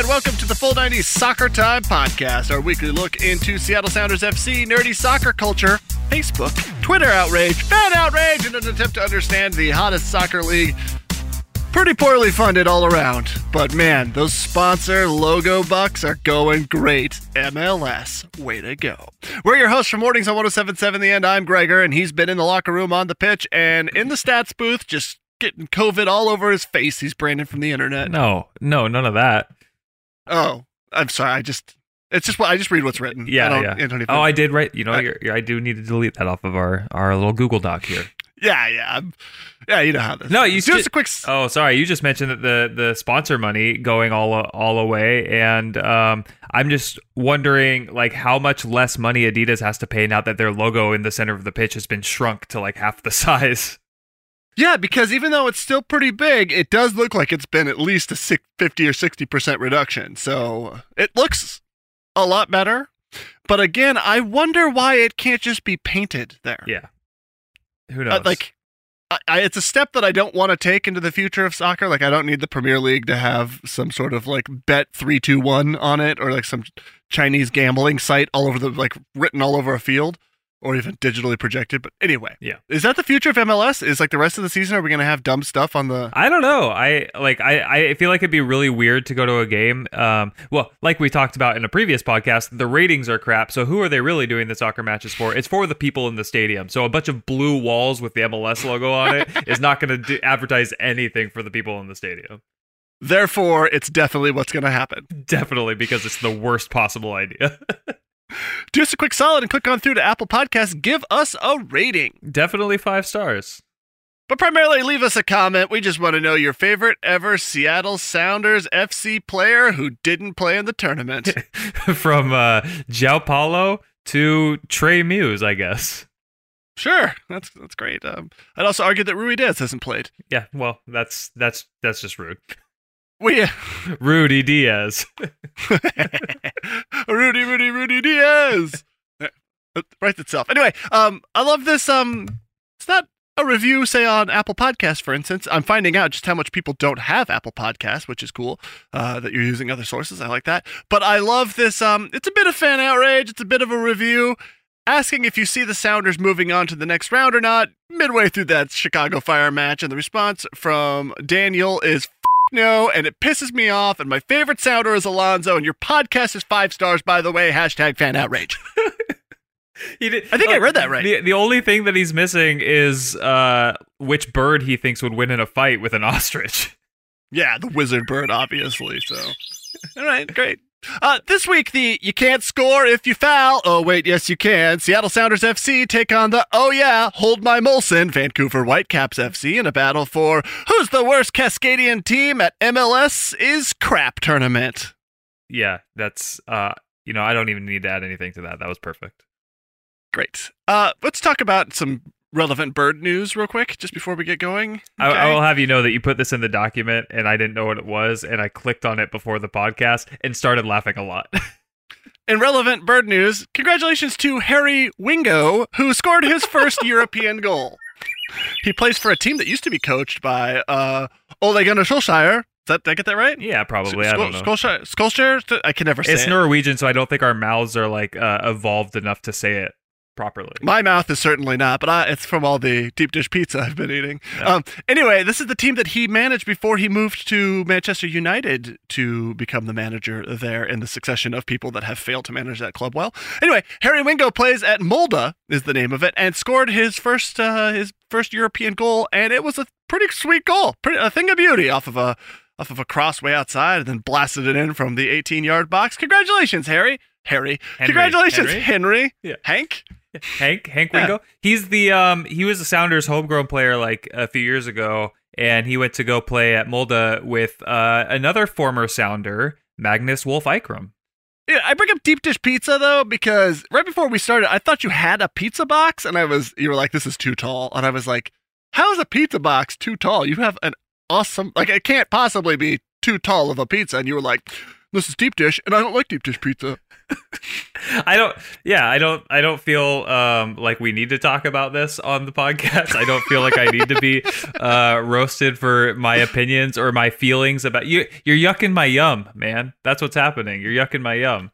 and welcome to the Full 90 Soccer Time Podcast, our weekly look into Seattle Sounders FC, nerdy soccer culture, Facebook, Twitter outrage, fan outrage, and an attempt to understand the hottest soccer league. Pretty poorly funded all around, but man, those sponsor logo bucks are going great. MLS, way to go. We're your hosts for mornings on 107.7 The End. I'm Gregor, and he's been in the locker room, on the pitch, and in the stats booth, just getting COVID all over his face. He's Brandon from the internet. No, none of that. Oh, I'm sorry. I just read what's written. Yeah, I did write. You know, I do need to delete that off of our little Google Doc here. Yeah. You know how this. No, you just a quick. Oh, sorry. You just mentioned that the sponsor money going all away, and I'm just wondering like how much less money Adidas has to pay now that their logo in the center of the pitch has been shrunk to like half the size. Yeah, because even though it's still pretty big, it does look like it's been at least a 50 or 60% reduction. So it looks a lot better. But again, I wonder why it can't just be painted there. Yeah. Who knows? It's a step that I don't want to take into the future of soccer. Like, I don't need the Premier League to have some sort of like bet 3-2-1 on it, or like some Chinese gambling site all over written all over a field. Or even digitally projected, but anyway. Yeah. Is that the future of MLS? Is like the rest of the season, are we going to have dumb stuff on the... I don't know. I feel like it'd be really weird to go to a game. Well, like we talked about in a previous podcast, the ratings are crap, so who are they really doing the soccer matches for? It's for the people in the stadium. So a bunch of blue walls with the MLS logo on it is not going to advertise anything for the people in the stadium. Therefore, it's definitely what's going to happen. Definitely, because it's the worst possible idea. Do us a quick solid and click on through to Apple Podcasts. Give us a rating. Definitely 5 stars. But primarily leave us a comment. We just want to know your favorite ever Seattle Sounders FC player who didn't play in the tournament. From Joao Paulo to Trey Muse, I guess. Sure. That's great. I'd also argue that Ruidíaz hasn't played. Yeah, well, that's just rude. Ruidíaz. Ruidíaz. It writes itself. Anyway, I love this. It's not a review, say, on Apple Podcasts, for instance. I'm finding out just how much people don't have Apple Podcasts, which is cool, that you're using other sources. I like that. But I love this. It's a bit of fan outrage. It's a bit of a review. Asking if you see the Sounders moving on to the next round or not, midway through that Chicago Fire match. And the response from Daniel is... No, and it pisses me off, and my favorite Sounder is Alonzo, and your podcast is 5 stars, by the way. # fan outrage. I read that right. The only thing that he's missing is which bird he thinks would win in a fight with an ostrich. Yeah, the wizard bird, obviously. So, all right, great. This week, you can't score if you foul. Oh, wait, yes, you can. Seattle Sounders FC take on the, oh, yeah, hold my Molson, Vancouver Whitecaps FC in a battle for who's the worst Cascadian team at MLS is crap tournament. Yeah, that's, I don't even need to add anything to that. That was perfect. Great. Let's talk about some relevant bird news real quick, just before we get going. Okay. I will have you know that you put this in the document and I didn't know what it was, and I clicked on it before the podcast and started laughing a lot. In relevant bird news, congratulations to Harry Wingo, who scored his first European goal. He plays for a team that used to be coached by Ole Gunnar Solskjaer. Did I get that right? Yeah, probably. I don't know. Solskjaer? I can never say it. It's Norwegian, so I don't think our mouths are like evolved enough to say it properly. My mouth is certainly not, but it's from all the deep dish pizza I've been eating. Yeah. Anyway, this is the team that he managed before he moved to Manchester United to become the manager there in the succession of people that have failed to manage that club well. Anyway, Harry Wingo plays at Molde, is the name of it, and scored his first European goal, and it was a pretty sweet goal, a thing of beauty off of a cross way outside, and then blasted it in from the 18-yard box. Congratulations, Henry. Congratulations, Henry. Yeah. Hank Wingo. Yeah. He's the he was a Sounders homegrown player like a few years ago, and he went to go play at Molde with another former Sounder, Magnus Wolf Ikram. Yeah, I bring up deep dish pizza though because right before we started, I thought you had a pizza box, and you were like, "This is too tall," and I was like, "How is a pizza box too tall? You have an awesome it can't possibly be too tall of a pizza," and you were like, this is deep dish, and I don't like deep dish pizza. I don't feel like we need to talk about this on the podcast. I don't feel like I need to be roasted for my opinions or my feelings about you. You're yucking my yum, man. That's what's happening. You're yucking my yum.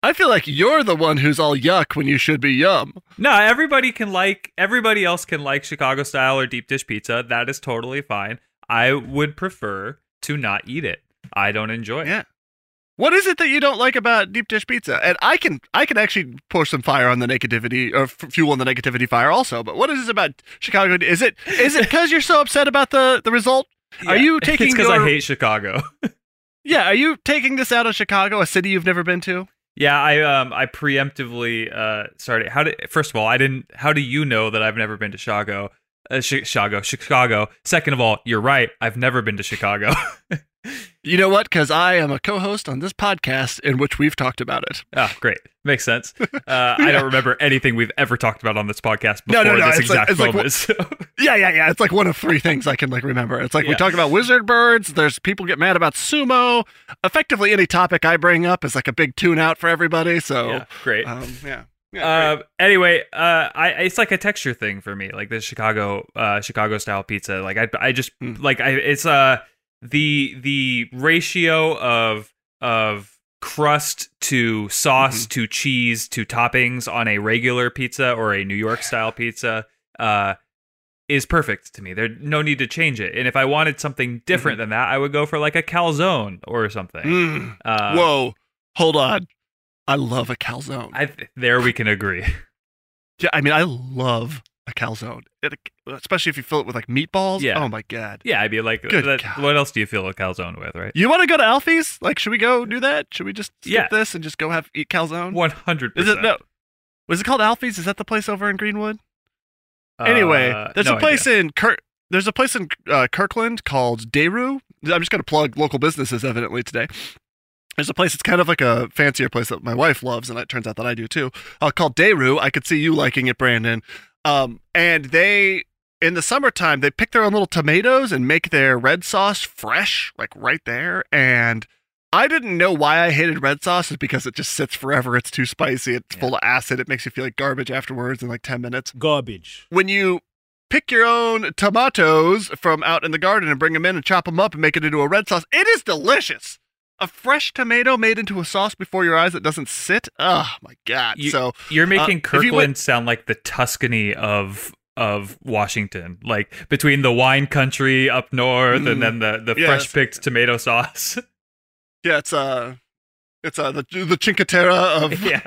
I feel like you're the one who's all yuck when you should be yum. No, everybody else can like Chicago style or deep dish pizza. That is totally fine. I would prefer to not eat it. I don't enjoy it. Yeah. What is it that you don't like about deep dish pizza? And I can actually pour some fire on the negativity, or fuel on the negativity fire also, but what is this about Chicago? Is it because you're so upset about the result? Yeah, it's because I hate Chicago. Yeah, are you taking this out on Chicago, a city you've never been to? Yeah, I preemptively started. How do you know that I've never been to Chicago? Chicago. Second of all, you're right. I've never been to Chicago. You know what? Because I am a co-host on this podcast in which we've talked about it. Oh, great. Makes sense. Yeah. I don't remember anything we've ever talked about on this podcast before this exact moment. Yeah. It's like one of three things I can remember. It's we talk about wizard birds. There's people get mad about sumo. Effectively, any topic I bring up is a big tune out for everybody. So yeah, great. Great. Anyway, it's like a texture thing for me. Like the Chicago style pizza. The ratio of crust to sauce to cheese to toppings on a regular pizza or a New York style pizza is perfect to me. There's no need to change it. And if I wanted something different than that, I would go for a calzone or something. Whoa, hold on. I love a calzone. There we can agree. Yeah, I mean, I love a calzone, especially if you fill it with meatballs. Yeah. Oh my god. Yeah, I'd be what else do you fill a calzone with, right? You want to go to Alfie's? Should we go do that? Should we just skip this and just go eat calzone? 100%. Is it no? Was it called Alfie's? Is that the place over in Greenwood? Anyway, there's a place in Kirkland called Deru. I'm just going to plug local businesses evidently today. There's a place, it's kind of a fancier place that my wife loves, and it turns out that I do too, called Deru. I could see you liking it, Brandon. And they, in the summertime, they pick their own little tomatoes and make their red sauce fresh, right there. And I didn't know why I hated red sauce, is because it just sits forever. It's too spicy. It's full of acid. It makes you feel like garbage afterwards in 10 minutes. Garbage. When you pick your own tomatoes from out in the garden and bring them in and chop them up and make it into a red sauce, it is delicious. A fresh tomato made into a sauce before your eyes that doesn't sit? Oh, my God. You're making Kirkland sound like the Tuscany of Washington, between the wine country up north and then the fresh-picked tomato sauce. Yeah, it's the Cinque Terre of... Yeah.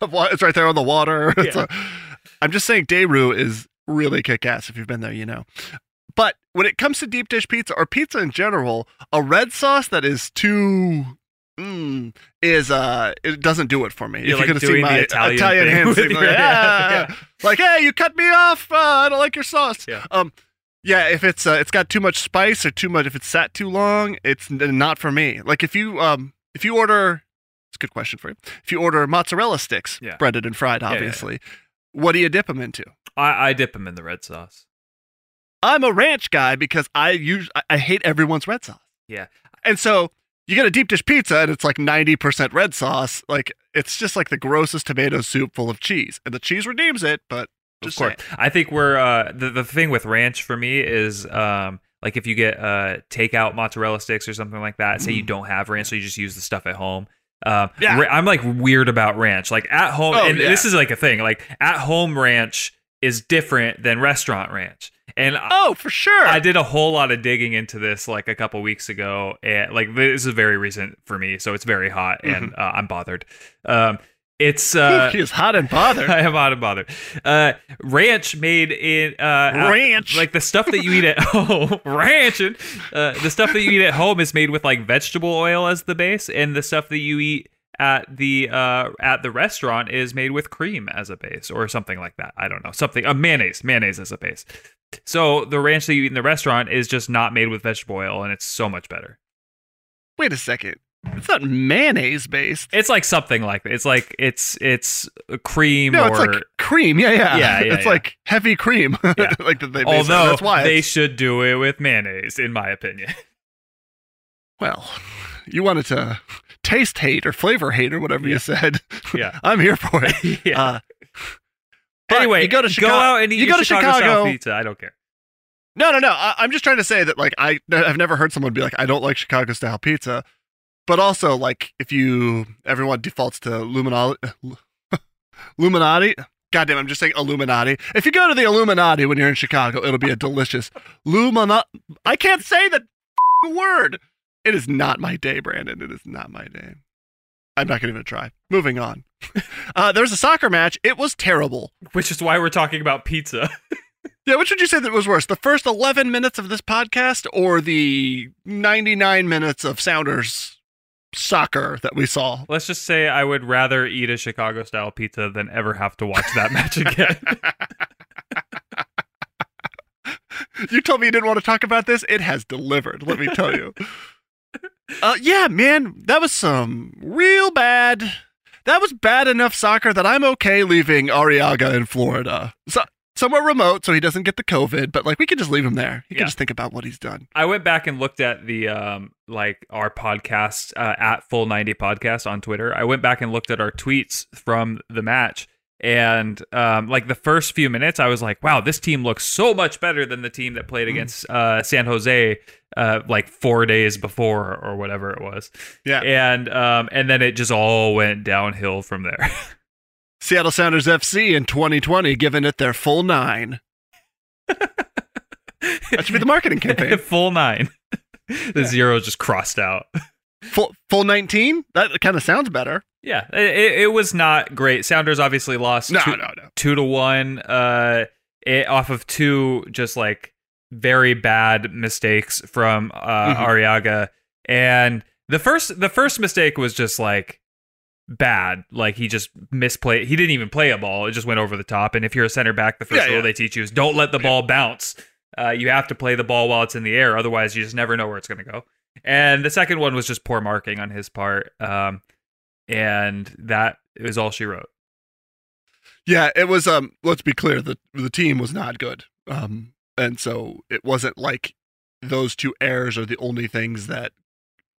It's right there on the water. Yeah. I'm just saying Deru is really kick-ass if you've been there, you know. But when it comes to deep dish pizza or pizza in general, a red sauce that is too it doesn't do it for me. You're if you could have seen my Italian hand signal, hey, you cut me off. I don't like your sauce. Yeah. If it's got too much spice or too much, if it's sat too long, it's not for me. If you order, it's a good question for you. If you order mozzarella sticks, breaded and fried, obviously, what do you dip them into? I dip them in the red sauce. I'm a ranch guy because I hate everyone's red sauce. Yeah. And so you get a deep dish pizza and it's 90% red sauce. It's just the grossest tomato soup full of cheese. And the cheese redeems it, but just of course. Saying. I think we're the thing with ranch for me is if you get takeout mozzarella sticks or something like that, say you don't have ranch, so you just use the stuff at home. I'm weird about ranch. At home, this is a thing, at home ranch is different than restaurant ranch. And for sure. I did a whole lot of digging into this a couple weeks ago, and this is very recent for me, so it's very hot and I'm bothered. He is hot and bothered. I am hot and bothered. Ranch made in ranch, the stuff that you eat at home. Ranching. The stuff that you eat at home is made with vegetable oil as the base, and the stuff that you eat at the restaurant is made with cream as a base or something like that. I don't know. Something mayonnaise as a base. So the ranch that you eat in the restaurant is just not made with vegetable oil, and it's so much better. Wait a second. It's not mayonnaise based. It's something like that. It's it's cream. No, it's cream. Yeah. It's heavy cream. Yeah. That they base. Although that's why they should do it with mayonnaise, in my opinion. Well, you wanted to taste hate or flavor hate or whatever you said. Yeah, I'm here for it. Yeah. Anyway, you go to Chicago, go out and eat Chicago style pizza. I don't care. No. I'm just trying to say that, like, I've never heard someone be like, I don't like Chicago style pizza. But also, like, if everyone defaults to Illuminati. Goddamn, I'm just saying Illuminati. If you go to the Illuminati when you're in Chicago, it'll be a delicious I can't say that word. It is not my day, Brandon. It is not my day. I'm not going to even try. Moving on. There was a soccer match. It was terrible. Which is why we're talking about pizza. Yeah, which would you say that was worse? The first 11 minutes of this podcast or the 99 minutes of Sounders soccer that we saw? Let's just say I would rather eat a Chicago-style pizza than ever have to watch that match again. You told me you didn't want to talk about this. It has delivered, let me tell you. Yeah, man, that was some real bad. That was bad enough soccer that I'm okay leaving Arriaga in Florida. So, somewhere remote so he doesn't get the COVID, but like we could just leave him there. He can just think about what he's done. I went back and looked at the like our podcast at Full 90 Podcast on Twitter. I went back and looked at our tweets from the match. And like the first few minutes, I was like, wow, this team looks so much better than the team that played against San Jose like 4 days before or whatever it was. Yeah. And then it just all went downhill from there. Seattle Sounders FC in 2020, giving it their full 9. That should be the marketing campaign. Full 9. The zero just crossed out. Full 19? That kind of sounds better. Yeah, it was not great. Sounders obviously lost 2-1 off of two just like very bad mistakes from Arriaga. And the first mistake was just like bad. Like he just misplayed. He didn't even play a ball. It just went over the top. And if you're a center back, the first rule they teach you is don't let the ball bounce. You have to play the ball while it's in the air. Otherwise, you just never know where it's going to go. And the second one was just poor marking on his part. And that is all she wrote. Yeah, it was. Let's be clear, the team was not good, and so it wasn't like those two errors are the only things that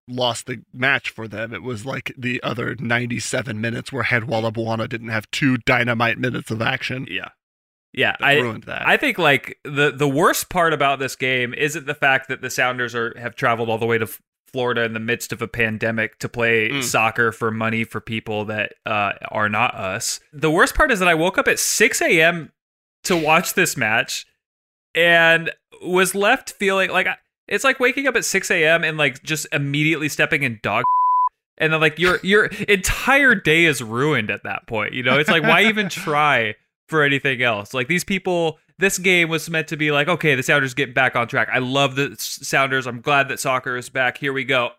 lost the match for them. It was like the other 97 minutes where Handwalla Bwana didn't have two dynamite minutes of action. Yeah, I ruined that. I think like the worst part about this game isn't the fact that the Sounders have traveled all the way to Florida in the midst of a pandemic to play soccer for money for people that are not us. The worst part is that I woke up at 6 a.m. to watch this match and was left feeling like it's like waking up at 6 a.m. and like just immediately stepping in dog and then like your entire day is ruined at that point. You know, it's like, why even try for anything else? Like these people. This game was meant to be like, okay, the Sounders get back on track. I love the Sounders. I'm glad that soccer is back. Here we go.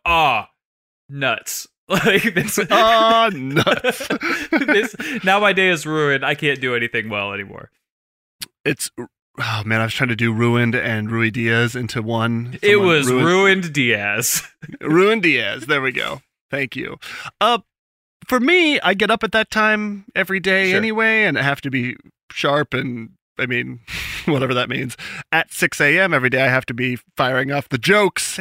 Nuts. Like this. Nuts. Now my day is ruined. I can't do anything well anymore. I was trying to do ruined and Ruidíaz into one. It was Ruidíaz. Ruidíaz. There we go. Thank you. For me, I get up at that time every day anyway, and I have to be sharp and whatever that means. At 6 a.m. every day, I have to be firing off the jokes,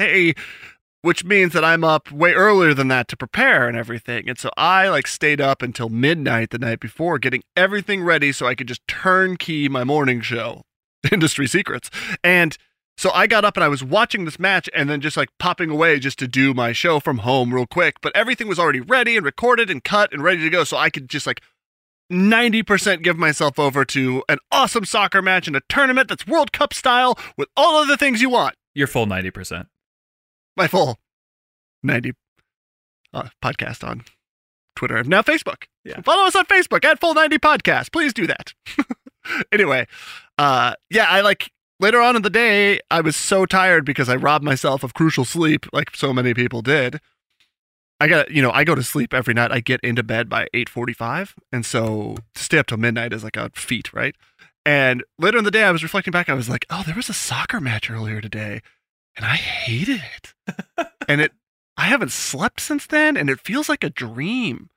which means that I'm up way earlier than that to prepare and everything. And so I stayed up until midnight the night before getting everything ready so I could just turnkey my morning show, Industry Secrets. And so I got up and I was watching this match and then just popping away just to do my show from home real quick. But everything was already ready and recorded and cut and ready to go. So I could just 90% give myself over to an awesome soccer match in a tournament that's World Cup style with all of the things you want. Your full 90%. My full 90 podcast on Twitter and now Facebook. Yeah. So follow us on Facebook at Full 90 Podcast. Please do that. Anyway, I later on in the day, I was so tired because I robbed myself of crucial sleep like so many people did. I go to sleep every night. I get into bed by 8:45. And so to stay up till midnight is a feat, right? And later in the day, I was reflecting back. I was like, oh, there was a soccer match earlier today and I hated it. I haven't slept since then. And it feels like a dream.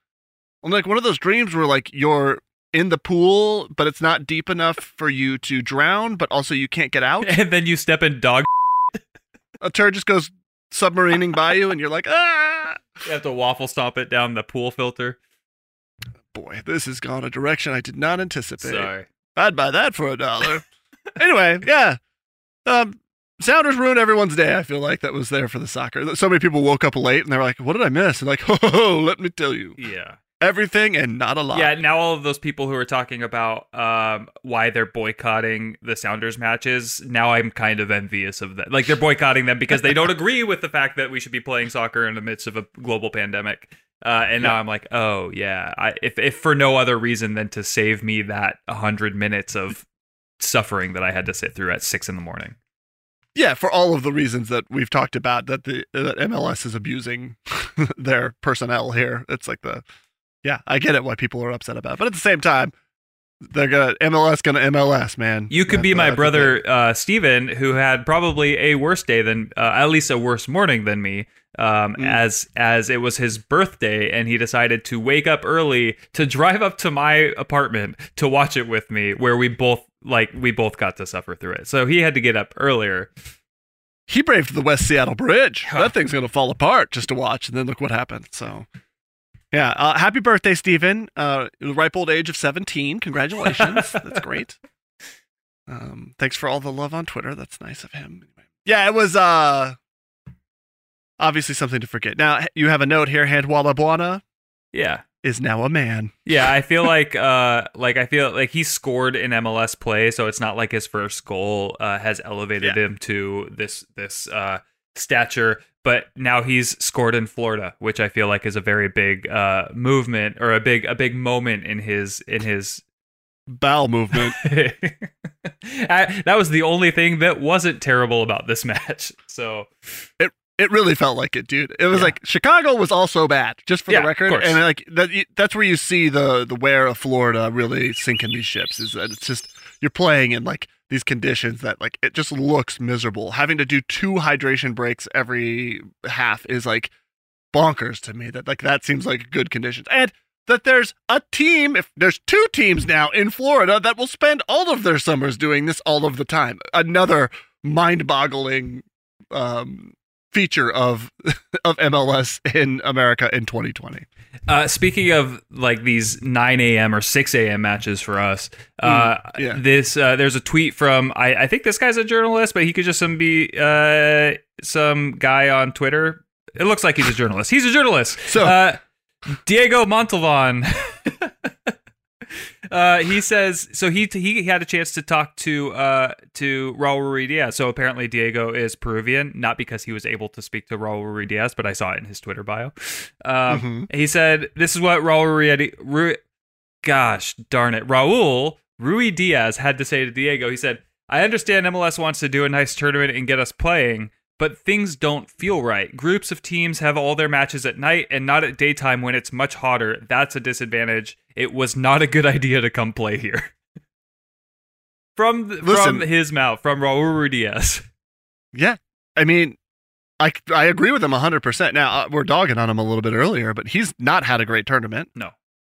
I'm like one of those dreams where you're in the pool, but it's not deep enough for you to drown, but also you can't get out. And then you step in dog. A turd just goes submarining by you, and you're like, ah! You have to waffle stop it down the pool filter. Boy, this has gone a direction I did not anticipate. Sorry. I'd buy that for $1. Anyway, yeah. Sounders ruined everyone's day, I feel like, that was there for the soccer. So many people woke up late, and they're like, what did I miss? And like, oh, let me tell you. Yeah. Everything and not a lot. Yeah, now all of those people who are talking about why they're boycotting the Sounders matches, now I'm kind of envious of that. Like, they're boycotting them because they don't agree with the fact that we should be playing soccer in the midst of a global pandemic. Now I'm like, oh, yeah, if for no other reason than to save me that 100 minutes of suffering that I had to sit through at 6 a.m. Yeah, for all of the reasons that we've talked about, that MLS is abusing their personnel here. It's like the... Yeah, I get it why people are upset about it. But at the same time, they're MLS, man. You could be my brother, Steven, who had probably a worse day than, at least a worse morning than me, as it was his birthday, and he decided to wake up early to drive up to my apartment to watch it with me, where we both got to suffer through it. So he had to get up earlier. He braved the West Seattle Bridge. That thing's going to fall apart just to watch, and then look what happened, so... Yeah, happy birthday, Stephen. The ripe old age of 17. Congratulations. That's great. Thanks for all the love on Twitter. That's nice of him. Yeah, it was obviously something to forget. Now, you have a note here. Handwalla Bwana is now a man. Yeah, I feel like I feel like he scored in MLS play, so it's not like his first goal has elevated him to this stature. But now he's scored in Florida, which I feel like is a very big movement, or a big moment in his bowel movement. That was the only thing that wasn't terrible about this match. So it really felt like it, dude. It was like Chicago was also bad, just for the record. And like that's where you see the wear of Florida really sinking these ships. Is that it's just you're playing in like these conditions that like it just looks miserable. Having to do 2 hydration breaks every half is like bonkers to me. That seems like good conditions, and that there's a team. If there's 2 teams now in Florida that will spend all of their summers doing this all of the time. Another mind-boggling feature of MLS in America in 2020. Speaking of like these 9 a.m. or 6 a.m. matches for us, there's a tweet from I think this guy's a journalist, but he could just be some guy on Twitter. It looks like he's a journalist. He's a journalist. So Diego Montalvan. He says so. He had a chance to talk to Raúl Ruidíaz. So apparently Diego is Peruvian, not because he was able to speak to Raúl Ruidíaz, but I saw it in his Twitter bio. He said, "This is what Raúl Ruidíaz had to say to Diego." He said, "I understand MLS wants to do a nice tournament and get us playing, but things don't feel right. Groups of teams have all their matches at night and not at daytime when it's much hotter. That's a disadvantage. It was not a good idea to come play here." From his mouth, from Raúl Ruidíaz. Yeah, I mean, I agree with him 100%. Now, we're dogging on him a little bit earlier, but he's not had a great tournament. No.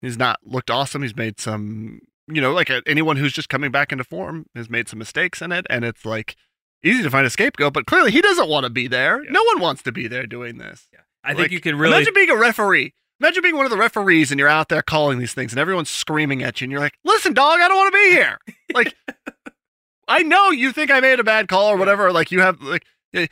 He's not looked awesome. He's made some, anyone who's just coming back into form has made some mistakes in it, and it's like, easy to find a scapegoat, but clearly he doesn't want to be there. Yeah. No one wants to be there doing this. Yeah. I think you can really... Imagine being a referee. Imagine being one of the referees and you're out there calling these things and everyone's screaming at you and you're like, listen, dog, I don't want to be here. Like, I know you think I made a bad call or whatever. Like, you have, like,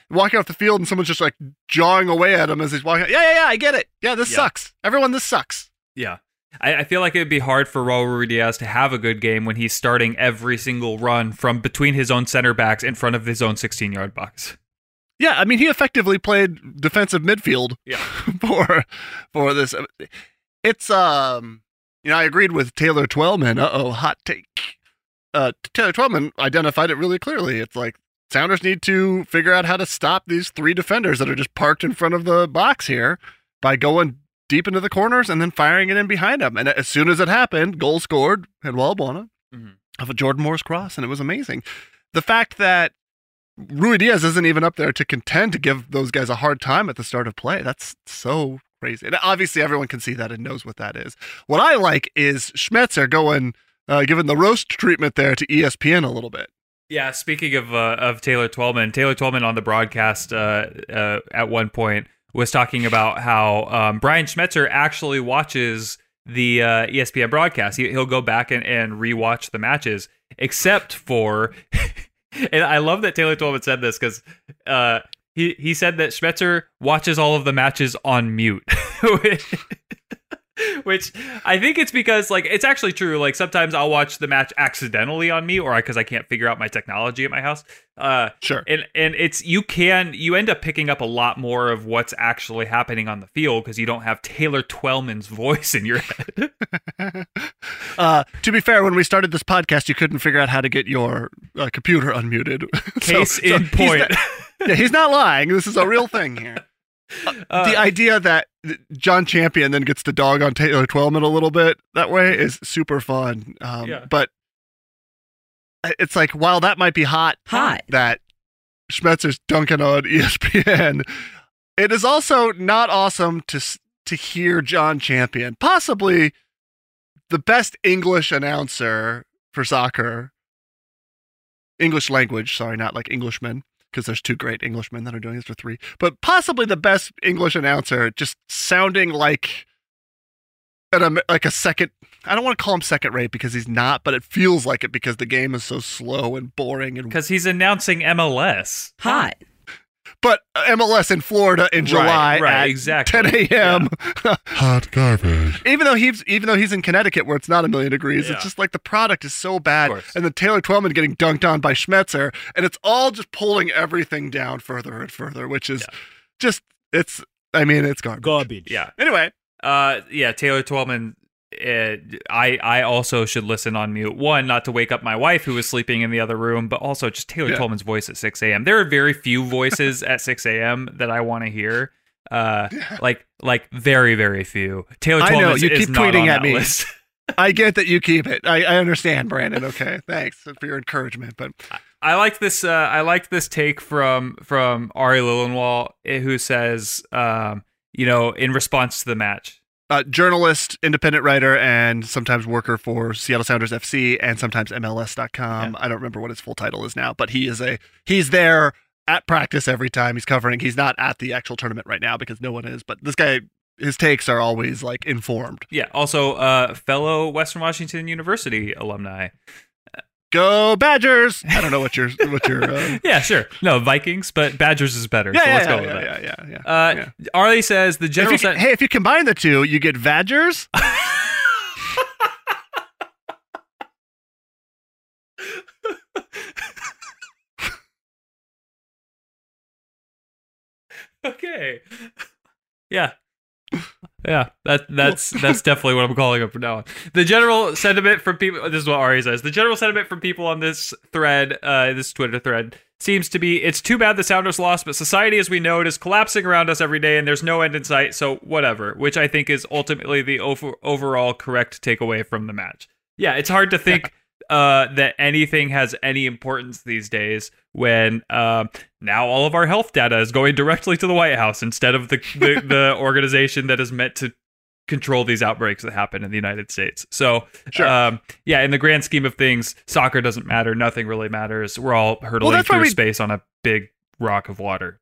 walking off the field and someone's just, like, jawing away at him as he's walking. Yeah, I get it. Yeah, this sucks. Everyone, this sucks. Yeah. I feel like it would be hard for Raúl Ruidíaz to have a good game when he's starting every single run from between his own center backs in front of his own 16-yard box. Yeah, I mean, he effectively played defensive midfield for this. It's, I agreed with Taylor Twellman. Uh-oh, hot take. Taylor Twellman identified it really clearly. It's like, Sounders need to figure out how to stop these 3 defenders that are just parked in front of the box here by going deep into the corners and then firing it in behind them. And as soon as it happened, goal scored, Handwalla Bwana of a Jordan Moore's cross, and it was amazing. The fact that Ruidíaz isn't even up there to contend to give those guys a hard time at the start of play, that's so crazy. And obviously everyone can see that and knows what that is. What I like is Schmetzer giving the roast treatment there to ESPN a little bit. Yeah, speaking of Taylor Twellman on the broadcast at one point was talking about how Brian Schmetzer actually watches the ESPN broadcast. He'll go back and rewatch the matches, except for, and I love that Taylor Twellman said this because he said that Schmetzer watches all of the matches on mute, which I think it's because, like, it's actually true. Like, sometimes I'll watch the match accidentally on me, or because I can't figure out my technology at my house. Sure. And it's, you end up picking up a lot more of what's actually happening on the field because you don't have Taylor Twellman's voice in your head. To be fair, when we started this podcast, you couldn't figure out how to get your computer unmuted. Case in point. He's not lying. This is a real thing here. The idea that John Champion then gets to dog on Taylor Twellman a little bit that way is super fun. But it's like, while that might be hot that Schmetzer's dunking on ESPN, it is also not awesome to hear John Champion, possibly the best English announcer for soccer, English language, sorry, not like Englishman, because there's two great Englishmen that are doing this for three, but possibly the best English announcer just sounding like a second, I don't want to call him second rate because he's not, but it feels like it because the game is so slow and boring. And because he's announcing MLS. Hot. But MLS in Florida in July at 10 a.m. Yeah. Hot garbage. Even though he's in Connecticut where it's not 1,000,000 degrees, it's just like the product is so bad. And the Taylor Twellman getting dunked on by Schmetzer, and it's all just pulling everything down further and further, which is it's garbage. Garbage. Yeah. Anyway. Taylor Twellman. I also should listen on mute. One, not to wake up my wife who was sleeping in the other room, but also just Taylor Twellman's voice at 6 a.m. There are very few voices at 6 a.m. that I want to hear. Like very, very few. Taylor Twellman is not on that list. I get that you keep it. I understand, Brandon. Okay, thanks for your encouragement. But I like this. I like this take from Ari Lillenwall, who says, in response to the match. Journalist, independent writer, and sometimes worker for Seattle Sounders FC and sometimes MLS.com. Yeah. I don't remember what his full title is now, but he's there at practice every time. He's covering. He's not at the actual tournament right now because no one is, but this guy, his takes are always like informed. Yeah. Also, fellow Western Washington University alumni. Go Badgers! I don't know what your yeah, sure. No, Vikings, but Badgers is better. Yeah, so let's go with that. Yeah. Arlie says the general. If you combine the two, you get Badgers. Okay. Yeah. Yeah, that's definitely what I'm calling up from now on. The general sentiment from people, this is what Ari says, the general sentiment from people on this thread, this Twitter thread, seems to be, it's too bad the Sounders lost, but society as we know it is collapsing around us every day and there's no end in sight, so whatever, which I think is ultimately the overall correct takeaway from the match. Yeah, it's hard to think that anything has any importance these days when now all of our health data is going directly to the White House instead of the organization that is meant to control these outbreaks that happen in the United States. So, in the grand scheme of things, soccer doesn't matter. Nothing really matters. We're all hurtling through space on a big rock of water.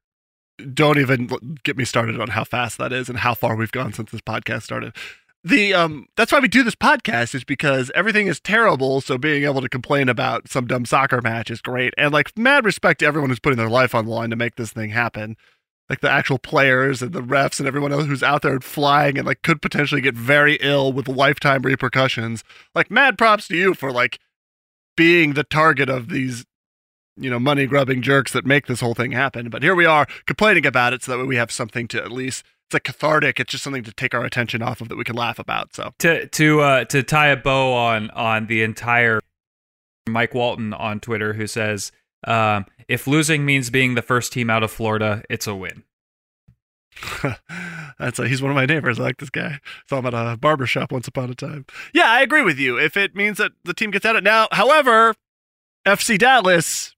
Don't even get me started on how fast that is and how far we've gone since this podcast started. That's why we do this podcast, is because everything is terrible, so being able to complain about some dumb soccer match is great. And like, mad respect to everyone who's putting their life on the line to make this thing happen, like the actual players and the refs and everyone else who's out there flying and like could potentially get very ill with lifetime repercussions. Like, mad props to you for like being the target of these money grubbing jerks that make this whole thing happen. But here we are complaining about it, so that way we have something to at least. It's like cathartic. It's just something to take our attention off of that we can laugh about. So to tie a bow on the entire, Mike Walton on Twitter, who says, if losing means being the first team out of Florida, it's a win. He's one of my neighbors. I like this guy. Saw him at a barbershop once upon a time. Yeah, I agree with you. If it means that the team gets out of it now, however, FC Dallas,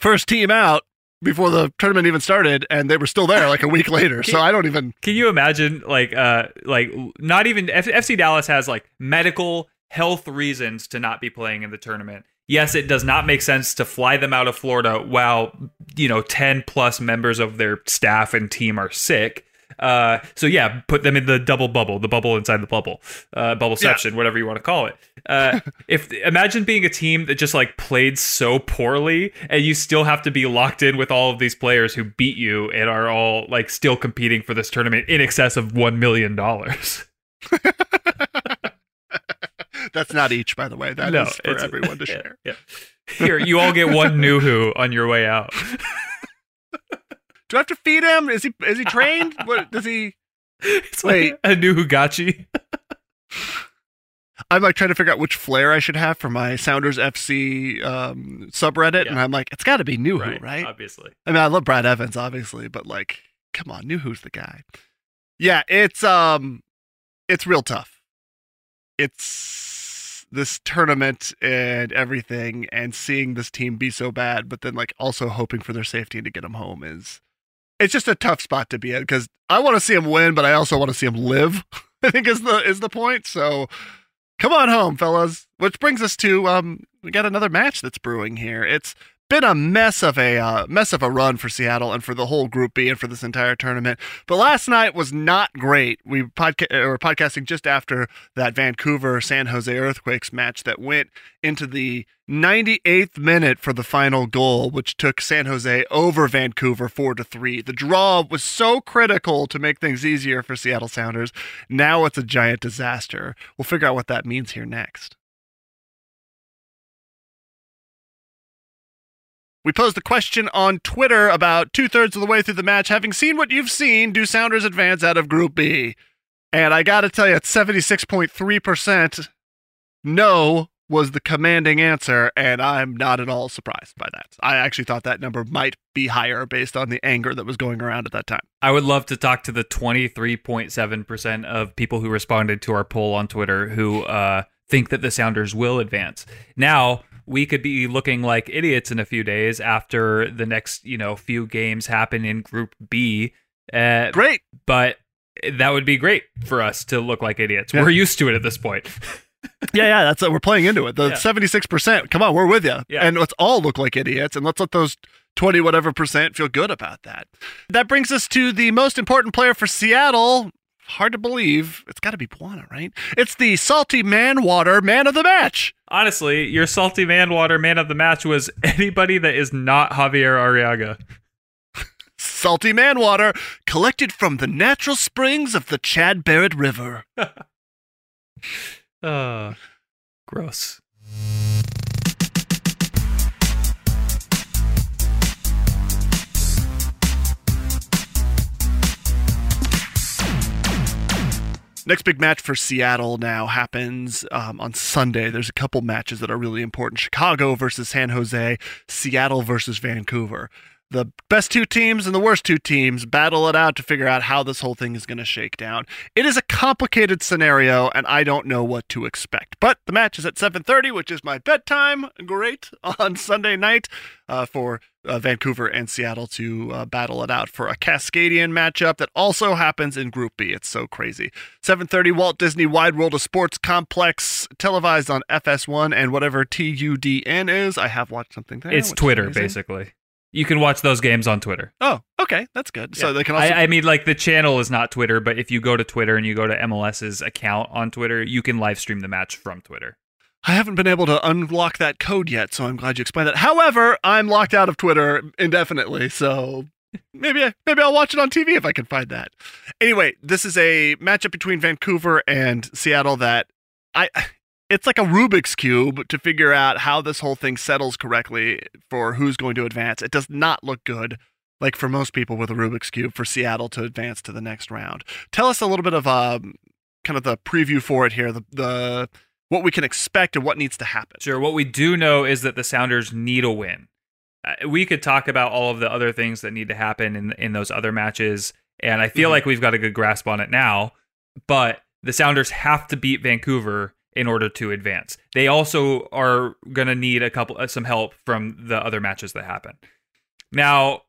first team out before the tournament even started, and they were still there like a week later. So I don't even. Can you imagine? Like not even FC Dallas has like medical health reasons to not be playing in the tournament, yes, it does not make sense to fly them out of Florida while, you know, 10 plus members of their staff and team are sick. So yeah, put them in the double bubble, the bubble inside the bubble, bubbleception, whatever you want to call it. If imagine being a team that just like played so poorly and you still have to be locked in with all of these players who beat you and are all like still competing for this tournament in excess of $1 million. That's not each, by the way. That is for everyone to share. Yeah. Here, you all get one new who on your way out. Do I have to feed him? Is he trained? What does he? It's wait. Like a new Hugachi. I'm like trying to figure out which flair I should have for my Sounders FC subreddit, and I'm like, it's got to be New Who, right? Obviously. I mean, I love Brad Evans, obviously, but like, come on, New Who's the guy. Yeah, it's real tough. It's this tournament and everything, and seeing this team be so bad, but then like also hoping for their safety and to get them home is. It's just a tough spot to be in because I want to see him win, but I also want to see him live. I think is the point. So, come on home, fellas. Which brings us to we got another match that's brewing here. It's been a mess of a run for Seattle and for the whole Group B and for this entire tournament. But last night was not great. We were podcasting just after that Vancouver San Jose Earthquakes match that went into the 98th minute for the final goal, which took San Jose over Vancouver 4-3. The draw was so critical to make things easier for Seattle Sounders. Now it's a giant disaster. We'll figure out what that means here next. We posed the question on Twitter about two-thirds of the way through the match. Having seen what you've seen, do Sounders advance out of Group B? And I got to tell you, it's 76.3%. No was the commanding answer, and I'm not at all surprised by that. I actually thought that number might be higher based on the anger that was going around at that time. I would love to talk to the 23.7% of people who responded to our poll on Twitter who think that the Sounders will advance. Now, we could be looking like idiots in a few days after the next, few games happen in Group B. Great. But that would be great for us to look like idiots. Yeah. We're used to it at this point. yeah. That's we're playing into it. The 76%. Come on, we're with you. Yeah. And let's all look like idiots. And let's let those 20 whatever percent feel good about that. That brings us to the most important player for Seattle. Hard to believe. It's got to be Bwana, right? It's the salty man water man of the match. Honestly, your salty man water man of the match was anybody that is not Javier Arriaga. Salty man water collected from the natural springs of the Chad Barrett River. Gross. Next big match for Seattle now happens on Sunday. There's a couple matches that are really important. Chicago versus San Jose, Seattle versus Vancouver. The best two teams and the worst two teams battle it out to figure out how this whole thing is going to shake down. It is a complicated scenario, and I don't know what to expect. But the match is at 7:30, which is my bedtime. Great. On Sunday night for Vancouver and Seattle to battle it out for a Cascadian matchup that also happens in Group B. It's so crazy. 7:30 Walt Disney Wide World of Sports Complex, televised on FS1 and whatever TUDN is. I have watched something there. It's Twitter, basically. You can watch those games on Twitter. Oh, okay. That's good. Yeah. So they can also. I mean, like the channel is not Twitter, but if you go to Twitter and you go to MLS's account on Twitter, you can live stream the match from Twitter. I haven't been able to unlock that code yet, so I'm glad you explained that. However, I'm locked out of Twitter indefinitely, so maybe I'll watch it on TV if I can find that. Anyway, this is a matchup between Vancouver and Seattle that it's like a Rubik's Cube to figure out how this whole thing settles correctly for who's going to advance. It does not look good, like for most people with a Rubik's Cube, for Seattle to advance to the next round. Tell us a little bit of kind of the preview for it here, the what we can expect and what needs to happen. Sure. What we do know is that the Sounders need a win. We could talk about all of the other things that need to happen in those other matches, and I feel like we've got a good grasp on it now, but the Sounders have to beat Vancouver in order to advance. They also are going to need some help from the other matches that happen. Now,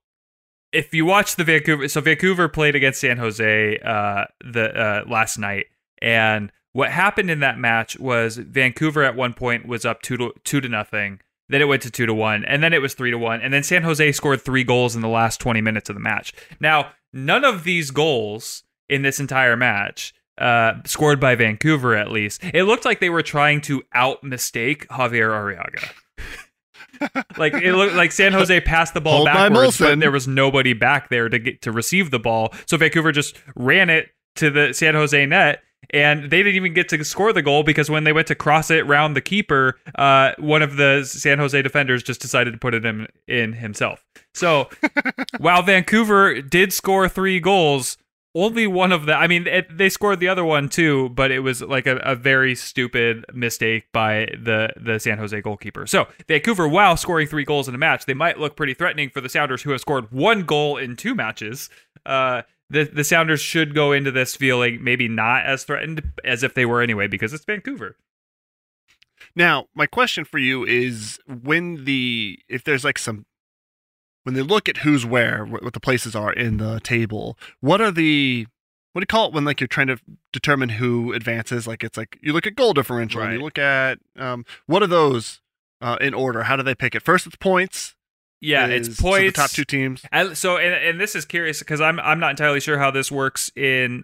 if you watch Vancouver played against San Jose last night, and what happened in that match was Vancouver at one point was up 2-0, Then it went to 2-1, and then it was 3-1, and then San Jose scored 3 goals in the last 20 minutes of the match. Now, none of these goals in this entire match scored by Vancouver, at least. It looked like they were trying to out-mistake Javier Arriaga. Like, it looked like San Jose passed the ball backwards, but there was nobody back there to get to receive the ball. So Vancouver just ran it to the San Jose net, and they didn't even get to score the goal because when they went to cross it round the keeper, one of the San Jose defenders just decided to put it in himself. So while Vancouver did score 3 goals, only one of them, I mean, they scored the other one too, but it was like a very stupid mistake by the San Jose goalkeeper. So Vancouver, while scoring 3 goals in a match, they might look pretty threatening for the Sounders, who have scored 1 goal in 2 matches. The Sounders should go into this feeling maybe not as threatened as if they were anyway, because it's Vancouver. Now, my question for you is when they look at who's where, what the places are in the table, what do you call it when like you're trying to determine who advances? Like it's like you look at goal differential, right, and you look at what are those in order? How do they pick it? First, it's points. Yeah, it's points. So the top 2 teams. And this is curious because I'm not entirely sure how this works in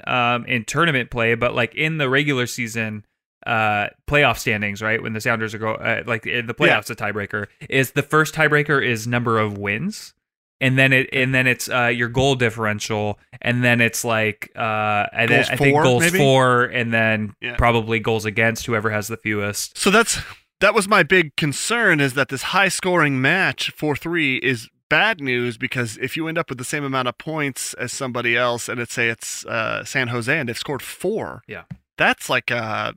tournament play, but like in the regular season playoff standings, right? When the Sounders are in the playoffs, yeah, a tiebreaker is the first tiebreaker is number of wins, and then it's your goal differential, and then it's like and goals then, I think goals maybe? For, and then yeah, probably goals against, whoever has the fewest. So that was my big concern, is that this high scoring match 4-3 is bad news, because if you end up with the same amount of points as somebody else, and let's say it's San Jose and they've scored 4, yeah, that's like a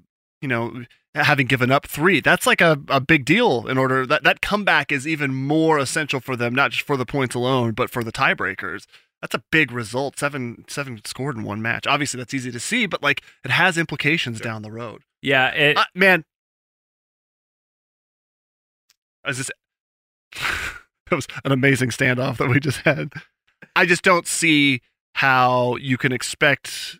having given up 3, that's like a big deal. In order that comeback is even more essential for them, not just for the points alone, but for the tiebreakers. That's a big result. Seven scored in 1 match. Obviously, that's easy to see, but like it has implications, sure, down the road. Yeah, man. That was an amazing standoff that we just had. I just don't see how you can expect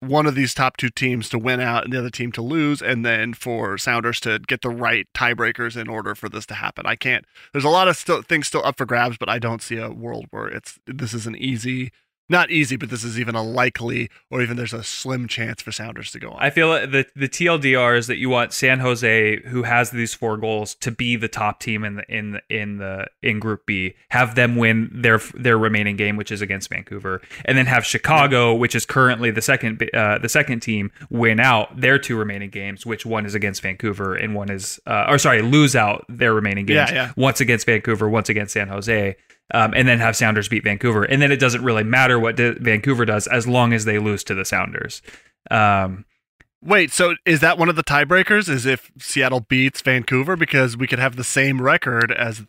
one of these top 2 teams to win out and the other team to lose, and then for Sounders to get the right tiebreakers in order for this to happen. I can't. There's a lot of things still up for grabs, but I don't see a world where this is an easy, not easy, but this is even a likely, or even there's a slim chance for Sounders to go on. I feel like the TLDR is that you want San Jose, who has these 4 goals, to be the top team in Group B. Have them win their remaining game, which is against Vancouver, and then have Chicago, which is currently the second team, win out their 2 remaining games, which one is against Vancouver and one is lose out their remaining games. Yeah. Once against Vancouver, once against San Jose. And then have Sounders beat Vancouver. And then it doesn't really matter what Vancouver does as long as they lose to the Sounders. Wait, so is that one of the tiebreakers? Is if Seattle beats Vancouver? Because we could have the same record as...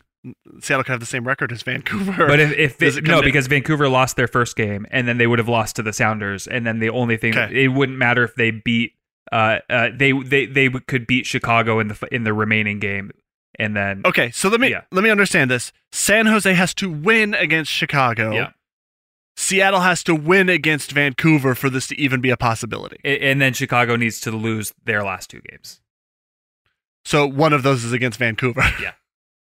Seattle could have the same record as Vancouver. But because Vancouver lost their first game, and then they would have lost to the Sounders. And then the only thing... Okay. It wouldn't matter if they beat... they could beat Chicago in the remaining game. And then, okay, so let me understand this. San Jose has to win against Chicago. Yeah. Seattle has to win against Vancouver for this to even be a possibility. And then Chicago needs to lose their last 2 games. So one of those is against Vancouver. Yeah.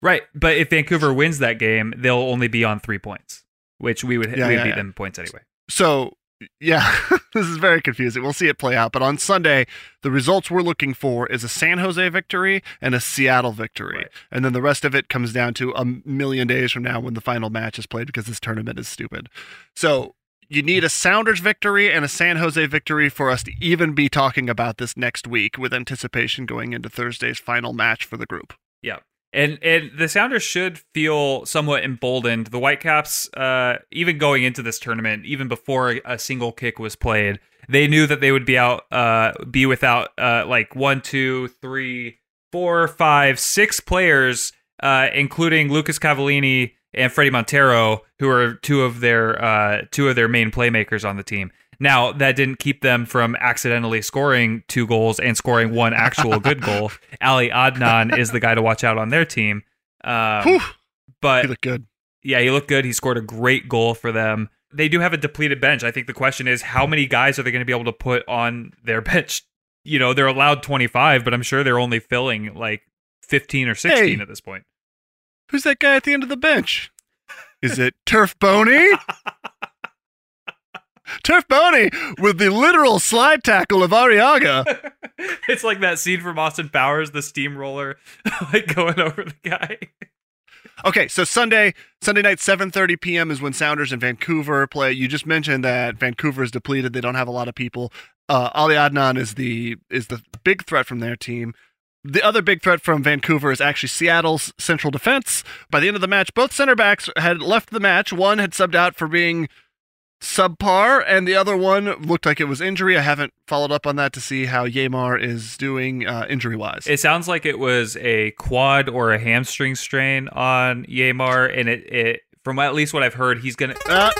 Right. But if Vancouver wins that game, they'll only be on 3 points, which we would beat them points anyway. So, yeah, this is very confusing. We'll see it play out. But on Sunday, the results we're looking for is a San Jose victory and a Seattle victory. Right. And then the rest of it comes down to 1,000,000 days from now when the final match is played, because this tournament is stupid. So you need a Sounders victory and a San Jose victory for us to even be talking about this next week, with anticipation going into Thursday's final match for the group. Yeah. And the Sounders should feel somewhat emboldened. The Whitecaps, even going into this tournament, even before a single kick was played, they knew that they would be out, be without like 1, 2, 3, 4, 5, 6 players, including Lucas Cavallini and Freddie Montero, who are two of their main playmakers on the team. Now, that didn't keep them from accidentally scoring 2 goals and scoring 1 actual good goal. Ali Adnan is the guy to watch out on their team. But he looked good. Yeah, he looked good. He scored a great goal for them. They do have a depleted bench. I think the question is, how many guys are they going to be able to put on their bench? They're allowed 25, but I'm sure they're only filling like 15 or 16 at this point. Who's that guy at the end of the bench? Is it Turf Boney? Turf Boney with the literal slide tackle of Arriaga. It's like that scene from Austin Powers, the steamroller like going over the guy. Okay, so Sunday night, 7:30 p.m. is when Sounders and Vancouver play. You just mentioned that Vancouver is depleted; they don't have a lot of people. Ali Adnan is the big threat from their team. The other big threat from Vancouver is actually Seattle's central defense. By the end of the match, both center backs had left the match. One had subbed out for being subpar, and the other one looked like it was injury. I haven't followed up on that to see how Yamar is doing injury-wise. It sounds like it was a quad or a hamstring strain on Yamar, and it from at least what I've heard, he's going to...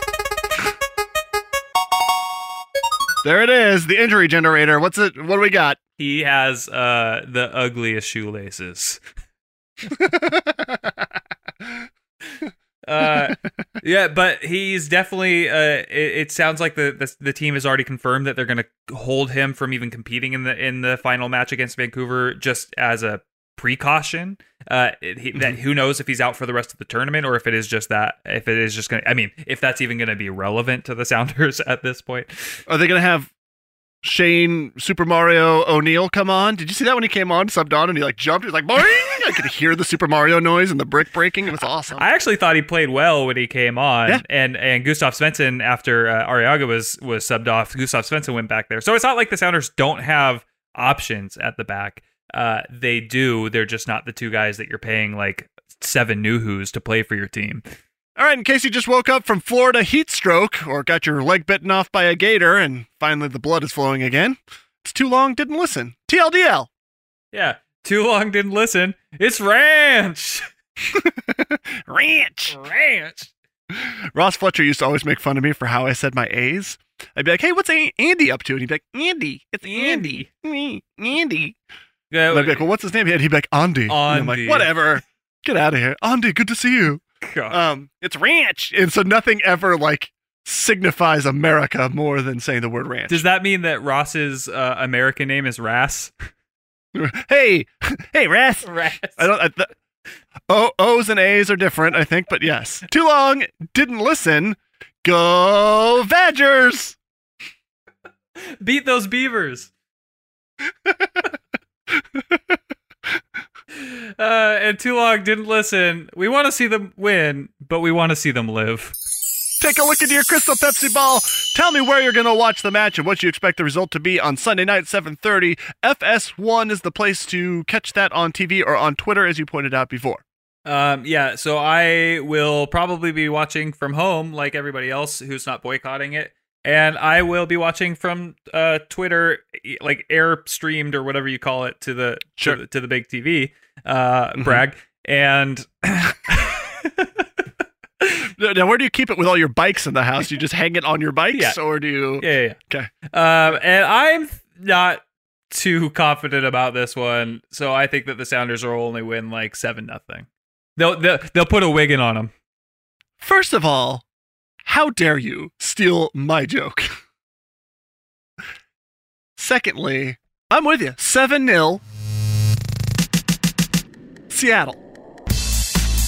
There it is, the injury generator. What's it? What do we got? He has the ugliest shoelaces. Yeah, but he's definitely. It sounds like the team has already confirmed that they're going to hold him from even competing in the final match against Vancouver, just as a precaution. That who knows if he's out for the rest of the tournament or if it is just that. If it is just going, I mean, if that's even going to be relevant to the Sounders at this point. Are they going to have Shane Super Mario O'Neill come on? Did you see that when he came on, subbed on, and he like jumped? He was like, boing! I could hear the Super Mario noise and the brick breaking. It was awesome. I actually thought he played well when he came on. Yeah. And Gustav Svensson, after Arriaga was subbed off, Gustav Svensson went back there. So it's not like the Sounders don't have options at the back. They do. They're just not the two guys that you're paying like seven new who's to play for your team. All right, in case you just woke up from Florida heat stroke or got your leg bitten off by a gator and finally the blood is flowing again, it's too long, didn't listen. TLDL. Yeah, too long, didn't listen. It's ranch. Ranch. Ross Fletcher used to always make fun of me for how I said my A's. I'd be like, hey, what's Andy up to? And he'd be like, Andy, it's Andy. Andy. Yeah, and I'd be like, well, what's his name? And he'd be like, Andy. I'm like, whatever. Get out of here. Andy, good to see you. God. It's ranch, and so nothing ever like signifies America more than saying the word ranch. Does that mean that Ross's American name is Rass? hey, Rass. O's and A's are different, I think, but yes. Too long, didn't listen. Go Badgers! Beat those Beavers. And too long, didn't listen. We want to see them win, but we want to see them live. Take a look into your crystal Pepsi ball. Tell me where you're going to watch the match and what you expect the result to be on Sunday night, 7:30. FS1 is the place to catch that on TV or on Twitter, as you pointed out before. Yeah, so I will probably be watching from home like everybody else who's not boycotting it. And I will be watching from Twitter, like air streamed or whatever you call it, to the big TV. Brag. And now, where do you keep it with all your bikes in the house? Do you just hang it on your bikes, or do you? Yeah. Okay. And I'm not too confident about this one, so I think that the Sounders will only win like 7-0. They'll put a wiggin on them. First of all. How dare you steal my joke? Secondly, I'm with you. 7-0. Seattle.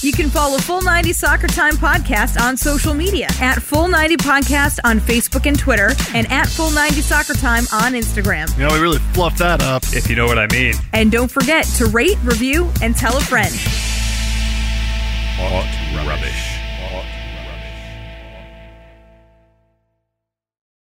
You can follow Full 90 Soccer Time Podcast on social media at Full 90 Podcast on Facebook and Twitter and at Full 90 Soccer Time on Instagram. You know, we really fluffed that up, if you know what I mean. And don't forget to rate, review, and tell a friend. Hot rubbish.